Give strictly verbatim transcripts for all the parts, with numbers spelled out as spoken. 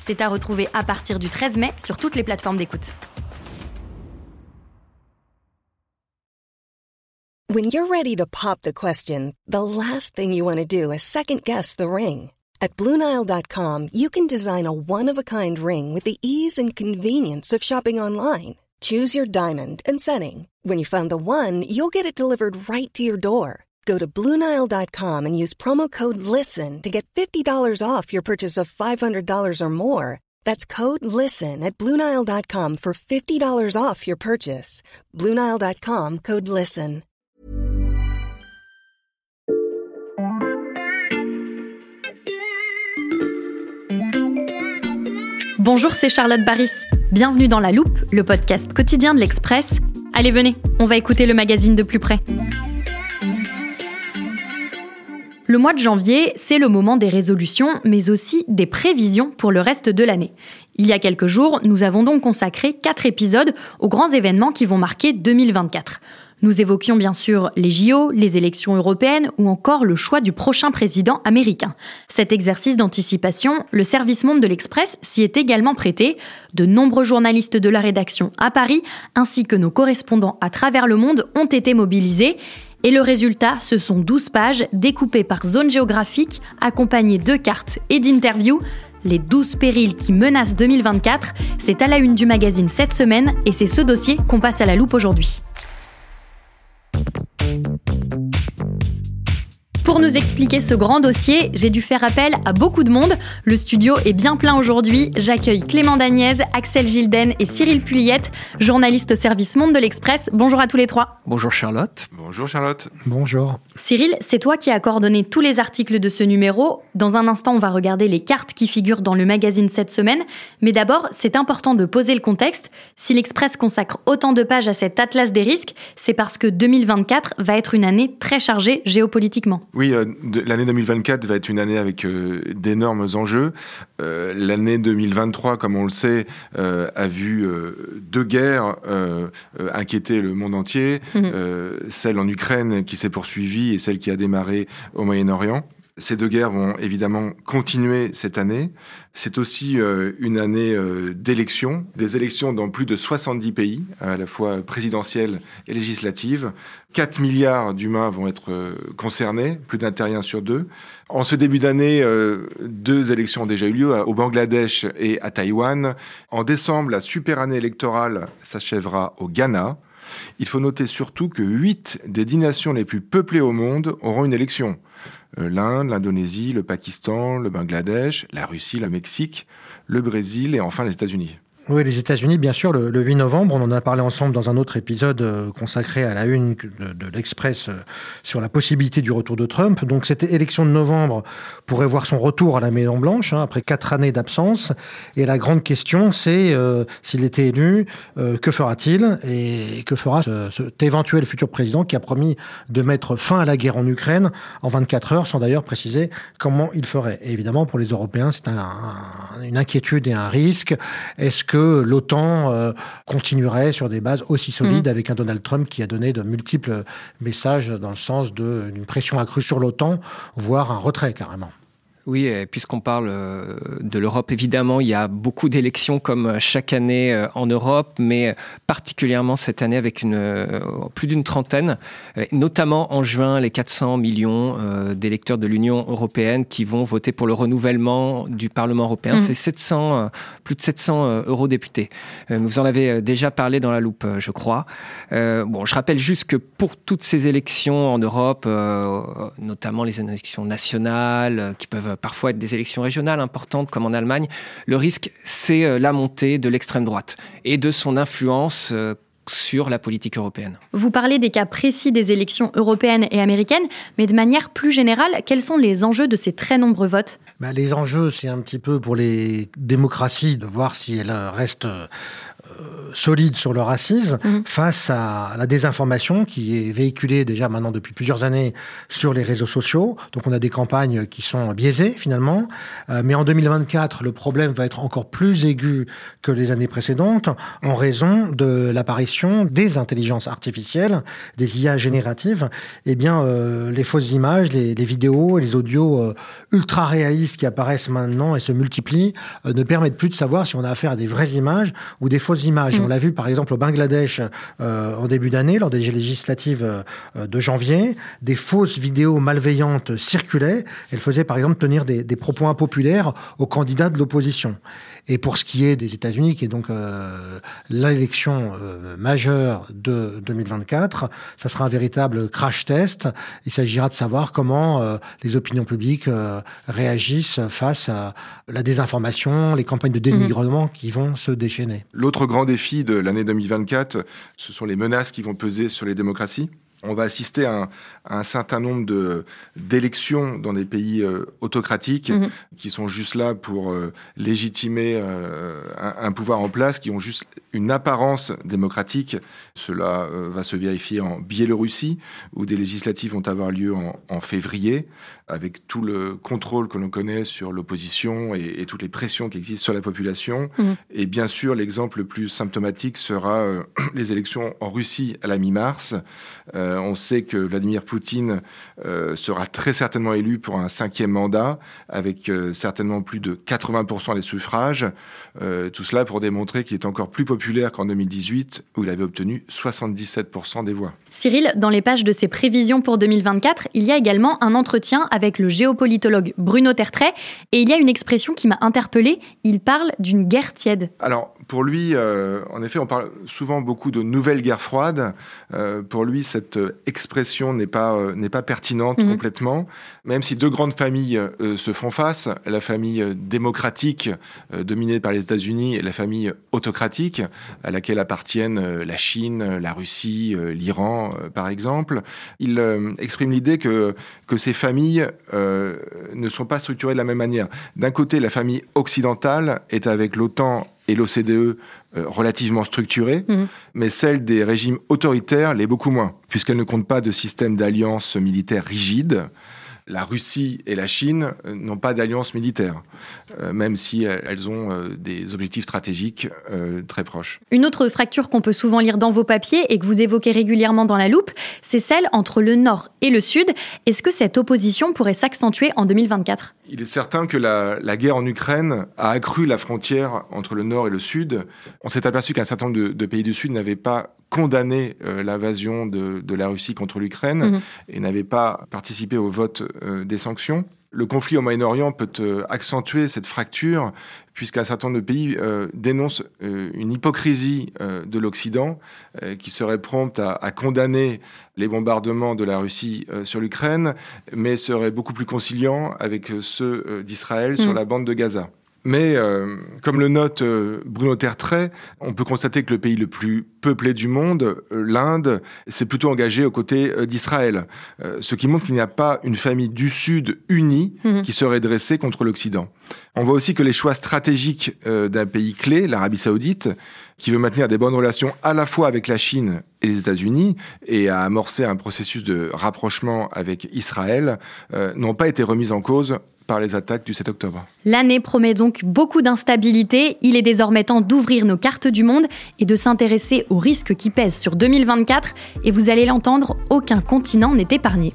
C'est à retrouver à partir du treize mai sur toutes les plateformes d'écoute. When you're ready to pop the question, the last thing you want to do is second guess the ring. At Blue Nile dot com, you can design a one-of-a-kind ring with the ease and convenience of shopping online. Choose your diamond and setting. When you find the one, you'll get it delivered right to your door. Go to Blue Nile dot com and use promo code LISTEN to get fifty dollars off your purchase of five hundred dollars or more. That's code LISTEN at Blue Nile dot com for fifty dollars off your purchase. Blue Nile dot com, code LISTEN. Bonjour, c'est Charlotte Baris. Bienvenue dans La Loupe, le podcast quotidien de l'Express. Allez, venez, on va écouter le magazine de plus près. Le mois de janvier, c'est le moment des résolutions, mais aussi des prévisions pour le reste de l'année. Il y a quelques jours, nous avons donc consacré quatre épisodes aux grands événements qui vont marquer deux mille vingt-quatre. Nous évoquions bien sûr les J O, les élections européennes ou encore le choix du prochain président américain. Cet exercice d'anticipation, le service Monde de l'Express s'y est également prêté. De nombreux journalistes de la rédaction à Paris ainsi que nos correspondants à travers le monde ont été mobilisés. Et le résultat, ce sont douze pages découpées par zone géographique, accompagnées de cartes et d'interviews. Les douze périls qui menacent deux mille vingt-quatre, c'est à la une du magazine cette semaine et c'est ce dossier qu'on passe à la loupe aujourd'hui. Pour nous expliquer ce grand dossier, j'ai dû faire appel à beaucoup de monde. Le studio est bien plein aujourd'hui. J'accueille Clément Daniez, Axel Gyldén et Cyrille Puyette, journalistes au service Monde de l'Express. Bonjour à tous les trois. Bonjour Charlotte. Bonjour Charlotte. Bonjour. Cyrille, c'est toi qui as coordonné tous les articles de ce numéro. Dans un instant, on va regarder les cartes qui figurent dans le magazine cette semaine. Mais d'abord, c'est important de poser le contexte. Si l'Express consacre autant de pages à cet atlas des risques, c'est parce que deux mille vingt-quatre va être une année très chargée géopolitiquement. Oui, euh, de, l'année deux mille vingt-quatre va être une année avec euh, d'énormes enjeux. Euh, l'année deux mille vingt-trois, comme on le sait, euh, a vu euh, deux guerres euh, euh, inquiéter le monde entier. Mmh. Euh, celle en Ukraine qui s'est poursuivie et celle qui a démarré au Moyen-Orient. Ces deux guerres vont évidemment continuer cette année. C'est aussi euh, une année euh, d'élections, des élections dans plus de soixante-dix pays, à la fois présidentielles et législatives. quatre milliards d'humains vont être euh, concernés, plus d'un terrien sur deux. En ce début d'année, euh, deux élections ont déjà eu lieu, au Bangladesh et à Taïwan. En décembre, la super année électorale s'achèvera au Ghana. Il faut noter surtout que huit des dix nations les plus peuplées au monde auront une élection. L'Inde, l'Indonésie, le Pakistan, le Bangladesh, la Russie, le Mexique, le Brésil et enfin les États-Unis. Oui, les États-Unis, bien sûr, le, le huit novembre, on en a parlé ensemble dans un autre épisode euh, consacré à la une de, de l'Express euh, sur la possibilité du retour de Trump. Donc cette élection de novembre pourrait voir son retour à la Maison-Blanche, hein, après quatre années d'absence. Et la grande question, c'est euh, s'il était élu, euh, que fera-t-il et que fera ce, cet éventuel futur président qui a promis de mettre fin à la guerre en Ukraine en vingt-quatre heures, sans d'ailleurs préciser comment il ferait. Et évidemment, pour les Européens, c'est un, un, une inquiétude et un risque. Est-ce que que l'OTAN euh, continuerait sur des bases aussi solides mmh. avec un Donald Trump qui a donné de multiples messages dans le sens de, d'une pression accrue sur l'OTAN, voire un retrait carrément. Oui, et puisqu'on parle de l'Europe, évidemment, il y a beaucoup d'élections comme chaque année en Europe, mais particulièrement cette année avec une, plus d'une trentaine, notamment en juin, les quatre cents millions d'électeurs de l'Union européenne qui vont voter pour le renouvellement du Parlement européen. Mmh. C'est sept cents, plus de sept cents eurodéputés. Vous en avez déjà parlé dans la loupe, je crois. Euh, bon, je rappelle juste que pour toutes ces élections en Europe, euh, notamment les élections nationales qui peuvent parfois être des élections régionales importantes comme en Allemagne, le risque c'est la montée de l'extrême droite et de son influence sur la politique européenne. Vous parlez des cas précis des élections européennes et américaines, mais de manière plus générale, quels sont les enjeux de ces très nombreux votes ? Bah, les enjeux, c'est un petit peu pour les démocraties de voir si elles restent euh, solides sur leur assise mmh. face à la désinformation qui est véhiculée déjà maintenant depuis plusieurs années sur les réseaux sociaux. Donc on a des campagnes qui sont biaisées finalement, euh, mais en deux mille vingt-quatre, le problème va être encore plus aigu que les années précédentes en raison de l'apparition des intelligences artificielles, des I A génératives. Eh bien, euh, les fausses images, les, les vidéos, les audios euh, ultra réalistes qui apparaissent maintenant et se multiplient euh, ne permettent plus de savoir si on a affaire à des vraies images ou des fausses images. Mmh. On l'a vu par exemple au Bangladesh euh, en début d'année, lors des législatives euh, de janvier, des fausses vidéos malveillantes circulaient. Elles faisaient par exemple tenir des, des propos impopulaires aux candidats de l'opposition. Et pour ce qui est des États-Unis, qui est donc euh, l'élection euh, majeure de deux mille vingt-quatre, ça sera un véritable crash test. Il s'agira de savoir comment euh, les opinions publiques euh, réagissent face à la désinformation, les campagnes de dénigrement mmh. qui vont se déchaîner. L'autre grand défi de l'année deux mille vingt-quatre, ce sont les menaces qui vont peser sur les démocraties. On va assister à un, à un certain nombre de, d'élections dans des pays euh, autocratiques mmh. qui sont juste là pour euh, légitimer euh, un, un pouvoir en place, qui ont juste une apparence démocratique. Cela euh, va se vérifier en Biélorussie, où des législatives vont avoir lieu en, en février, avec tout le contrôle que l'on connaît sur l'opposition et, et toutes les pressions qui existent sur la population. Mmh. Et bien sûr, l'exemple le plus symptomatique sera euh, les élections en Russie à la mi-mars. Euh, On sait que Vladimir Poutine euh, sera très certainement élu pour un cinquième mandat, avec euh, certainement plus de quatre-vingts pour cent des suffrages. Euh, tout cela pour démontrer qu'il est encore plus populaire qu'en deux mille dix-huit, où il avait obtenu soixante-dix-sept pour cent des voix. Cyrille, dans les pages de ses prévisions pour deux mille vingt-quatre, il y a également un entretien avec le géopolitologue Bruno Tertrais, et il y a une expression qui m'a interpellée, il parle d'une guerre tiède. Alors, pour lui, euh, en effet, on parle souvent beaucoup de nouvelle guerre froide. Euh, pour lui, cette expression n'est pas, euh, n'est pas pertinente mmh. complètement, même si deux grandes familles euh, se font face, la famille démocratique euh, dominée par les États-Unis et la famille autocratique à laquelle appartiennent euh, la Chine, la Russie, euh, l'Iran euh, par exemple. Il euh, exprime l'idée que, que ces familles euh, ne sont pas structurées de la même manière. D'un côté, la famille occidentale est avec l'OTAN et l'O C D E euh, relativement structurée, mmh. mais celle des régimes autoritaires l'est beaucoup moins, puisqu'elle ne compte pas de système d'alliance militaire rigide. La Russie et la Chine n'ont pas d'alliance militaire, euh, même si elles ont euh, des objectifs stratégiques euh, très proches. Une autre fracture qu'on peut souvent lire dans vos papiers et que vous évoquez régulièrement dans La Loupe, c'est celle entre le Nord et le Sud. Est-ce que cette opposition pourrait s'accentuer en deux mille vingt-quatre ? Il est certain que la, la guerre en Ukraine a accru la frontière entre le Nord et le Sud. On s'est aperçu qu'un certain nombre de, de pays du Sud n'avaient pas condamné euh, l'invasion de, de la Russie contre l'Ukraine mmh. et n'avaient pas participé au vote euh, des sanctions. Le conflit au Moyen-Orient peut euh, accentuer cette fracture, puisqu'un certain nombre de pays euh, dénoncent euh, une hypocrisie euh, de l'Occident euh, qui serait prompte à, à condamner les bombardements de la Russie euh, sur l'Ukraine, mais serait beaucoup plus conciliant avec ceux euh, d'Israël mmh. sur la bande de Gaza. Mais, euh, comme le note euh, Bruno Tertrais, on peut constater que le pays le plus peuplé du monde, euh, l'Inde, s'est plutôt engagé aux côtés euh, d'Israël. Euh, ce qui montre qu'il n'y a pas une famille du Sud unie mmh. qui serait dressée contre l'Occident. On voit aussi que les choix stratégiques euh, d'un pays clé, l'Arabie Saoudite, qui veut maintenir des bonnes relations à la fois avec la Chine et les États-Unis et a amorcé un processus de rapprochement avec Israël, euh, n'ont pas été remises en cause par les attaques du sept octobre. L'année promet donc beaucoup d'instabilité. Il est désormais temps d'ouvrir nos cartes du monde et de s'intéresser aux risques qui pèsent sur deux mille vingt-quatre. Et vous allez l'entendre, aucun continent n'est épargné.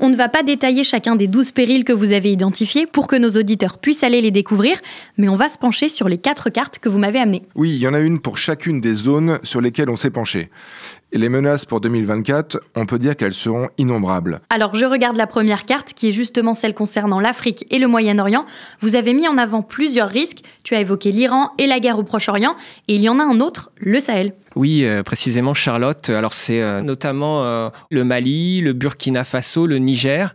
On On ne va pas détailler chacun des douze périls que vous avez identifiés pour que nos auditeurs puissent aller les découvrir, mais on va se pencher sur les quatre cartes que vous m'avez amenées. Oui, il y en a une pour chacune des zones sur lesquelles on s'est penché. Et les menaces pour deux mille vingt-quatre, on peut dire qu'elles seront innombrables. Alors, je regarde la première carte, qui est justement celle concernant l'Afrique et le Moyen-Orient. Vous avez mis en avant plusieurs risques. Tu as évoqué l'Iran et la guerre au Proche-Orient. Et il y en a un autre, le Sahel. Oui, euh, précisément, Charlotte. Alors, c'est euh, notamment euh, le Mali, le Burkina Faso, le Niger...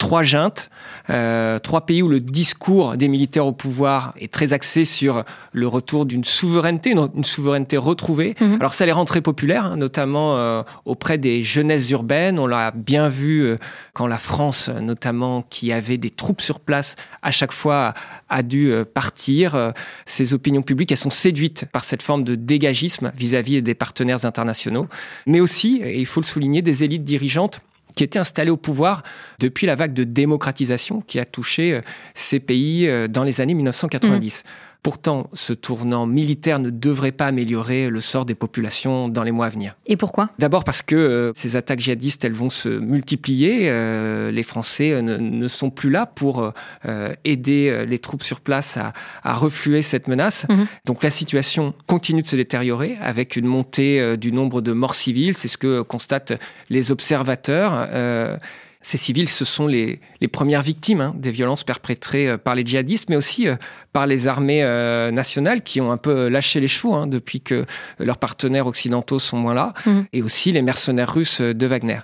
Trois juntes, euh, trois pays où le discours des militaires au pouvoir est très axé sur le retour d'une souveraineté, une, une souveraineté retrouvée. Mmh. Alors ça les rend très populaires, notamment euh, auprès des jeunesses urbaines. On l'a bien vu euh, quand la France, notamment, qui avait des troupes sur place, à chaque fois a dû euh, partir. Euh, ces opinions publiques, elles sont séduites par cette forme de dégagisme vis-à-vis des partenaires internationaux. Mais aussi, et il faut le souligner, des élites dirigeantes qui était installé au pouvoir depuis la vague de démocratisation qui a touché ces pays dans les années mille neuf cent quatre-vingt-dix. Mmh. Pourtant, ce tournant militaire ne devrait pas améliorer le sort des populations dans les mois à venir. Et pourquoi ? D'abord parce que euh, ces attaques djihadistes, elles vont se multiplier. Euh, les Français ne, ne sont plus là pour euh, aider les troupes sur place à, à refluer cette menace. Mmh. Donc la situation continue de se détériorer avec une montée euh, du nombre de morts civiles. C'est ce que constatent les observateurs. Euh, Ces civils, ce sont les, les premières victimes hein, des violences perpétrées euh, par les djihadistes, mais aussi euh, par les armées euh, nationales qui ont un peu lâché les chevaux hein, depuis que leurs partenaires occidentaux sont moins là, mmh. et aussi les mercenaires russes de Wagner.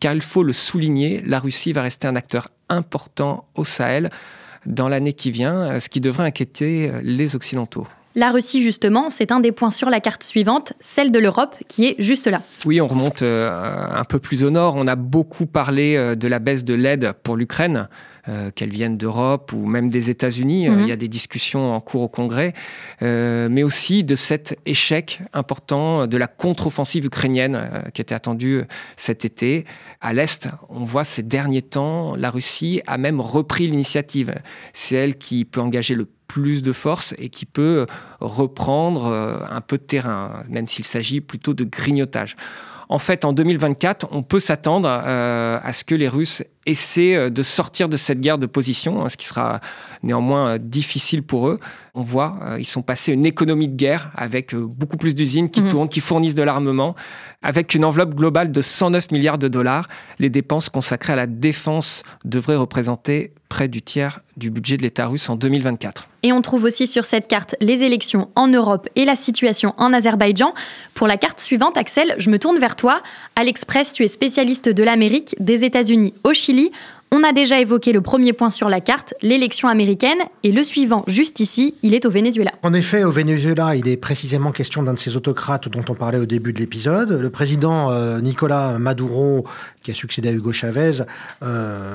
Car il faut le souligner, la Russie va rester un acteur important au Sahel dans l'année qui vient, ce qui devrait inquiéter les Occidentaux. La Russie, justement, c'est un des points sur la carte suivante, celle de l'Europe, qui est juste là. Oui, on remonte euh, un peu plus au nord. On a beaucoup parlé euh, de la baisse de l'aide pour l'Ukraine, euh, qu'elle vienne d'Europe ou même des États-Unis. Mm-hmm. Il y a des discussions en cours au Congrès. Euh, mais aussi de cet échec important de la contre-offensive ukrainienne euh, qui était attendue cet été. À l'Est, on voit ces derniers temps, la Russie a même repris l'initiative. C'est elle qui peut engager le plus de force et qui peut reprendre un peu de terrain, même s'il s'agit plutôt de grignotage. En fait, en deux mille vingt-quatre, on peut s'attendre euh, à ce que les Russes essaient de sortir de cette guerre de position, hein, ce qui sera néanmoins difficile pour eux. On voit, euh, ils sont passés une économie de guerre avec beaucoup plus d'usines qui mmh. tournent, qui fournissent de l'armement. Avec une enveloppe globale de cent neuf milliards de dollars, les dépenses consacrées à la défense devraient représenter près du tiers du budget de l'État russe en deux mille vingt-quatre. Et on trouve aussi sur cette carte les élections en Europe et la situation en Azerbaïdjan. Pour la carte suivante, Axel, je me tourne vers toi. À l'Express, tu es spécialiste de l'Amérique, des États-Unis au Chili. On a déjà évoqué le premier point sur la carte, l'élection américaine, et le suivant, juste ici, il est au Venezuela. En effet, au Venezuela, il est précisément question d'un de ces autocrates dont on parlait au début de l'épisode. Le président euh, Nicolas Maduro, qui a succédé à Hugo Chavez, euh,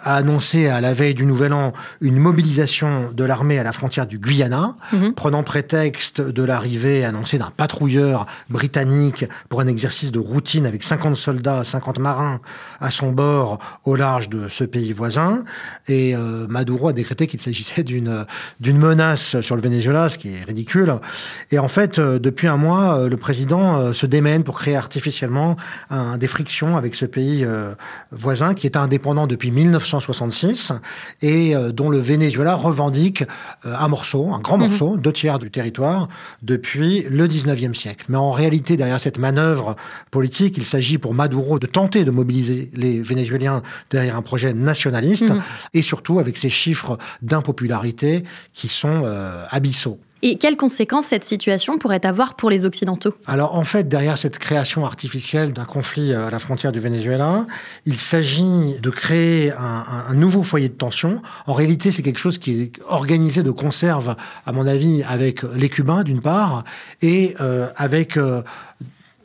a annoncé à la veille du Nouvel An une mobilisation de l'armée à la frontière du Guyana, mmh. prenant prétexte de l'arrivée annoncée d'un patrouilleur britannique pour un exercice de routine avec cinquante soldats, cinquante marins à son bord au large de ce pays voisin, et euh, Maduro a décrété qu'il s'agissait d'une, d'une menace sur le Venezuela, ce qui est ridicule. Et en fait, euh, depuis un mois, euh, le président euh, se démène pour créer artificiellement un, des frictions avec ce pays euh, voisin qui est indépendant depuis mille neuf cent soixante-six et euh, dont le Venezuela revendique euh, un morceau, un grand morceau, mmh. deux tiers du territoire depuis le dix-neuvième siècle. Mais en réalité, derrière cette manœuvre politique, il s'agit pour Maduro de tenter de mobiliser les Vénézuéliens derrière un projet nationaliste, mmh. et surtout avec ces chiffres d'impopularité qui sont euh, abyssaux. Et quelles conséquences cette situation pourrait avoir pour les Occidentaux ? Alors en fait, derrière cette création artificielle d'un conflit à la frontière du Venezuela, il s'agit de créer un, un nouveau foyer de tension. En réalité, c'est quelque chose qui est organisé de conserve, à mon avis, avec les Cubains d'une part, et euh, avec... Euh,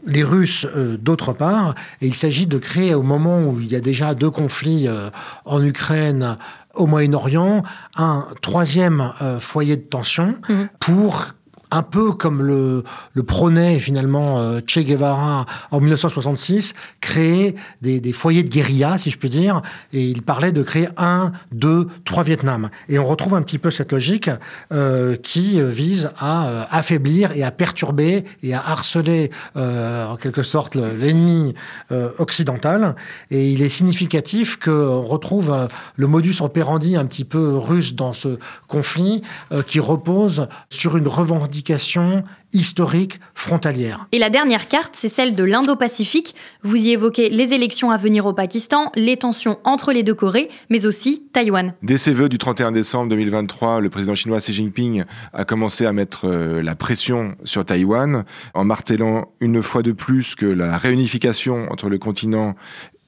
les Russes, euh, d'autre part, et il s'agit de créer, au moment où il y a déjà deux conflits euh, en Ukraine, au Moyen-Orient, un troisième euh, foyer de tension mmh. pour un peu comme le, le prônait finalement euh, Che Guevara en dix-neuf cent soixante-six, créer des, des foyers de guérilla, si je puis dire, et il parlait de créer un, deux, trois Vietnam. Et on retrouve un petit peu cette logique euh, qui vise à euh, affaiblir et à perturber et à harceler euh, en quelque sorte l'ennemi euh, occidental. Et il est significatif qu'on retrouve euh, le modus operandi un petit peu russe dans ce conflit euh, qui repose sur une revendication historique frontalière. Et la dernière carte, c'est celle de l'Indo-Pacifique. Vous y évoquez les élections à venir au Pakistan, les tensions entre les deux Corées, mais aussi Taïwan. Dès ses vœux du trente et un décembre deux mille vingt-trois, le président chinois Xi Jinping a commencé à mettre la pression sur Taïwan, en martelant une fois de plus que la réunification entre le continent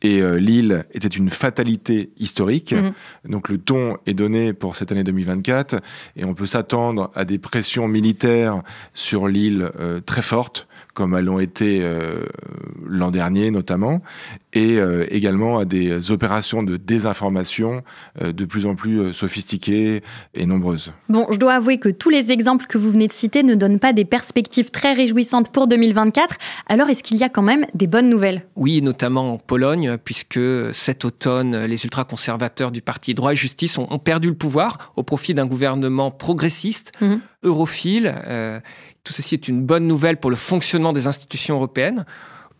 et euh, l'île était une fatalité historique. Mmh. Donc le ton est donné pour cette année deux mille vingt-quatre et on peut s'attendre à des pressions militaires sur l'île euh, très fortes, comme elles l'ont été euh, l'an dernier notamment, et euh, également à des opérations de désinformation euh, de plus en plus sophistiquées et nombreuses. Bon, je dois avouer que tous les exemples que vous venez de citer ne donnent pas des perspectives très réjouissantes pour deux mille vingt-quatre. Alors, est-ce qu'il y a quand même des bonnes nouvelles ? Oui, notamment en Pologne, puisque cet automne, les ultraconservateurs du parti Droit et Justice ont, ont perdu le pouvoir au profit d'un gouvernement progressiste, mmh. europhile. Euh, tout ceci est une bonne nouvelle pour le fonctionnement des institutions européennes,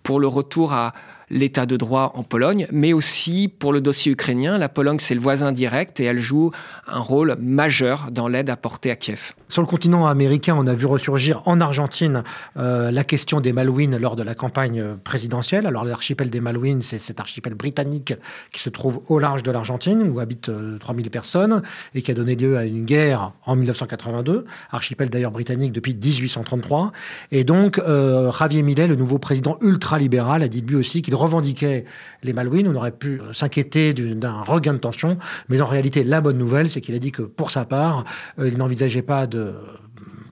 pour le retour à l'état de droit en Pologne, mais aussi pour le dossier ukrainien. La Pologne, c'est le voisin direct et elle joue un rôle majeur dans l'aide apportée à Kiev. Sur le continent américain, on a vu ressurgir en Argentine euh, la question des Malouines lors de la campagne présidentielle. Alors l'archipel des Malouines, c'est cet archipel britannique qui se trouve au large de l'Argentine, où habitent euh, trois mille personnes et qui a donné lieu à une guerre en dix-neuf cent quatre-vingt-deux, archipel d'ailleurs britannique depuis dix-huit cent trente-trois. Et donc euh, Javier Milei, le nouveau président ultralibéral, a dit lui aussi qu'il revendiquait les Malouines. On aurait pu s'inquiéter d'un regain de tension, mais en réalité, la bonne nouvelle, c'est qu'il a dit que pour sa part, euh, il n'envisageait pas de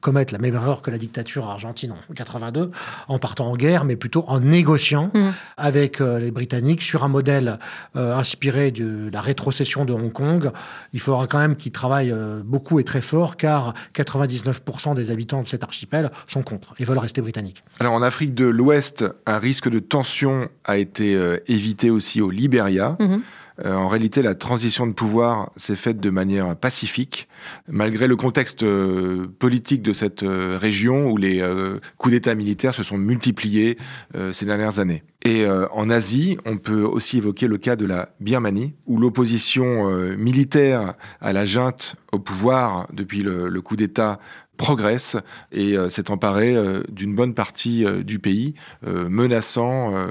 commettre la même erreur que la dictature argentine en quatre-vingt-deux, en partant en guerre, mais plutôt en négociant mmh. avec euh, les Britanniques sur un modèle euh, inspiré de la rétrocession de Hong Kong. Il faudra quand même qu'ils travaillent euh, beaucoup et très fort, car quatre-vingt-dix-neuf pour cent des habitants de cet archipel sont contre et veulent rester britanniques. Alors en Afrique de l'Ouest, un risque de tension a été euh, évité aussi au Libéria. Mmh. Euh, en réalité, la transition de pouvoir s'est faite de manière pacifique, malgré le contexte euh, politique de cette euh, région où les euh, coups d'État militaires se sont multipliés euh, ces dernières années. Et euh, en Asie, on peut aussi évoquer le cas de la Birmanie, où l'opposition euh, militaire à la junte au pouvoir depuis le, le coup d'État progresse et euh, s'est emparée euh, d'une bonne partie euh, du pays, euh, menaçant euh,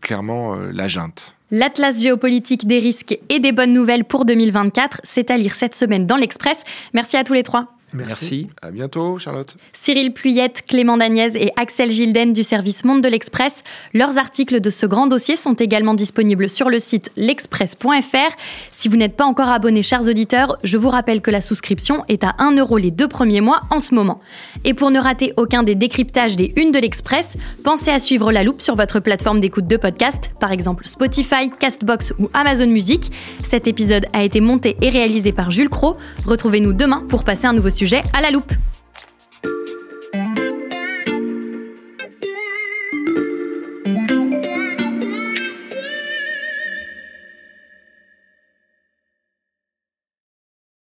clairement euh, la junte. L'Atlas géopolitique des risques et des bonnes nouvelles pour deux mille vingt-quatre, c'est à lire cette semaine dans l'Express. Merci à tous les trois. Merci. Merci. À bientôt, Charlotte. Cyrille Puyette, Clément Daniez et Axel Gyldén du service Monde de l'Express. Leurs articles de ce grand dossier sont également disponibles sur le site l'express point f r. Si vous n'êtes pas encore abonné, chers auditeurs, je vous rappelle que la souscription est à un euro les deux premiers mois en ce moment. Et pour ne rater aucun des décryptages des unes de l'Express, pensez à suivre La Loupe sur votre plateforme d'écoute de podcast, par exemple Spotify, Castbox ou Amazon Music. Cet épisode a été monté et réalisé par Jules Krot. Retrouvez-nous demain pour passer un nouveau sujet à la loupe.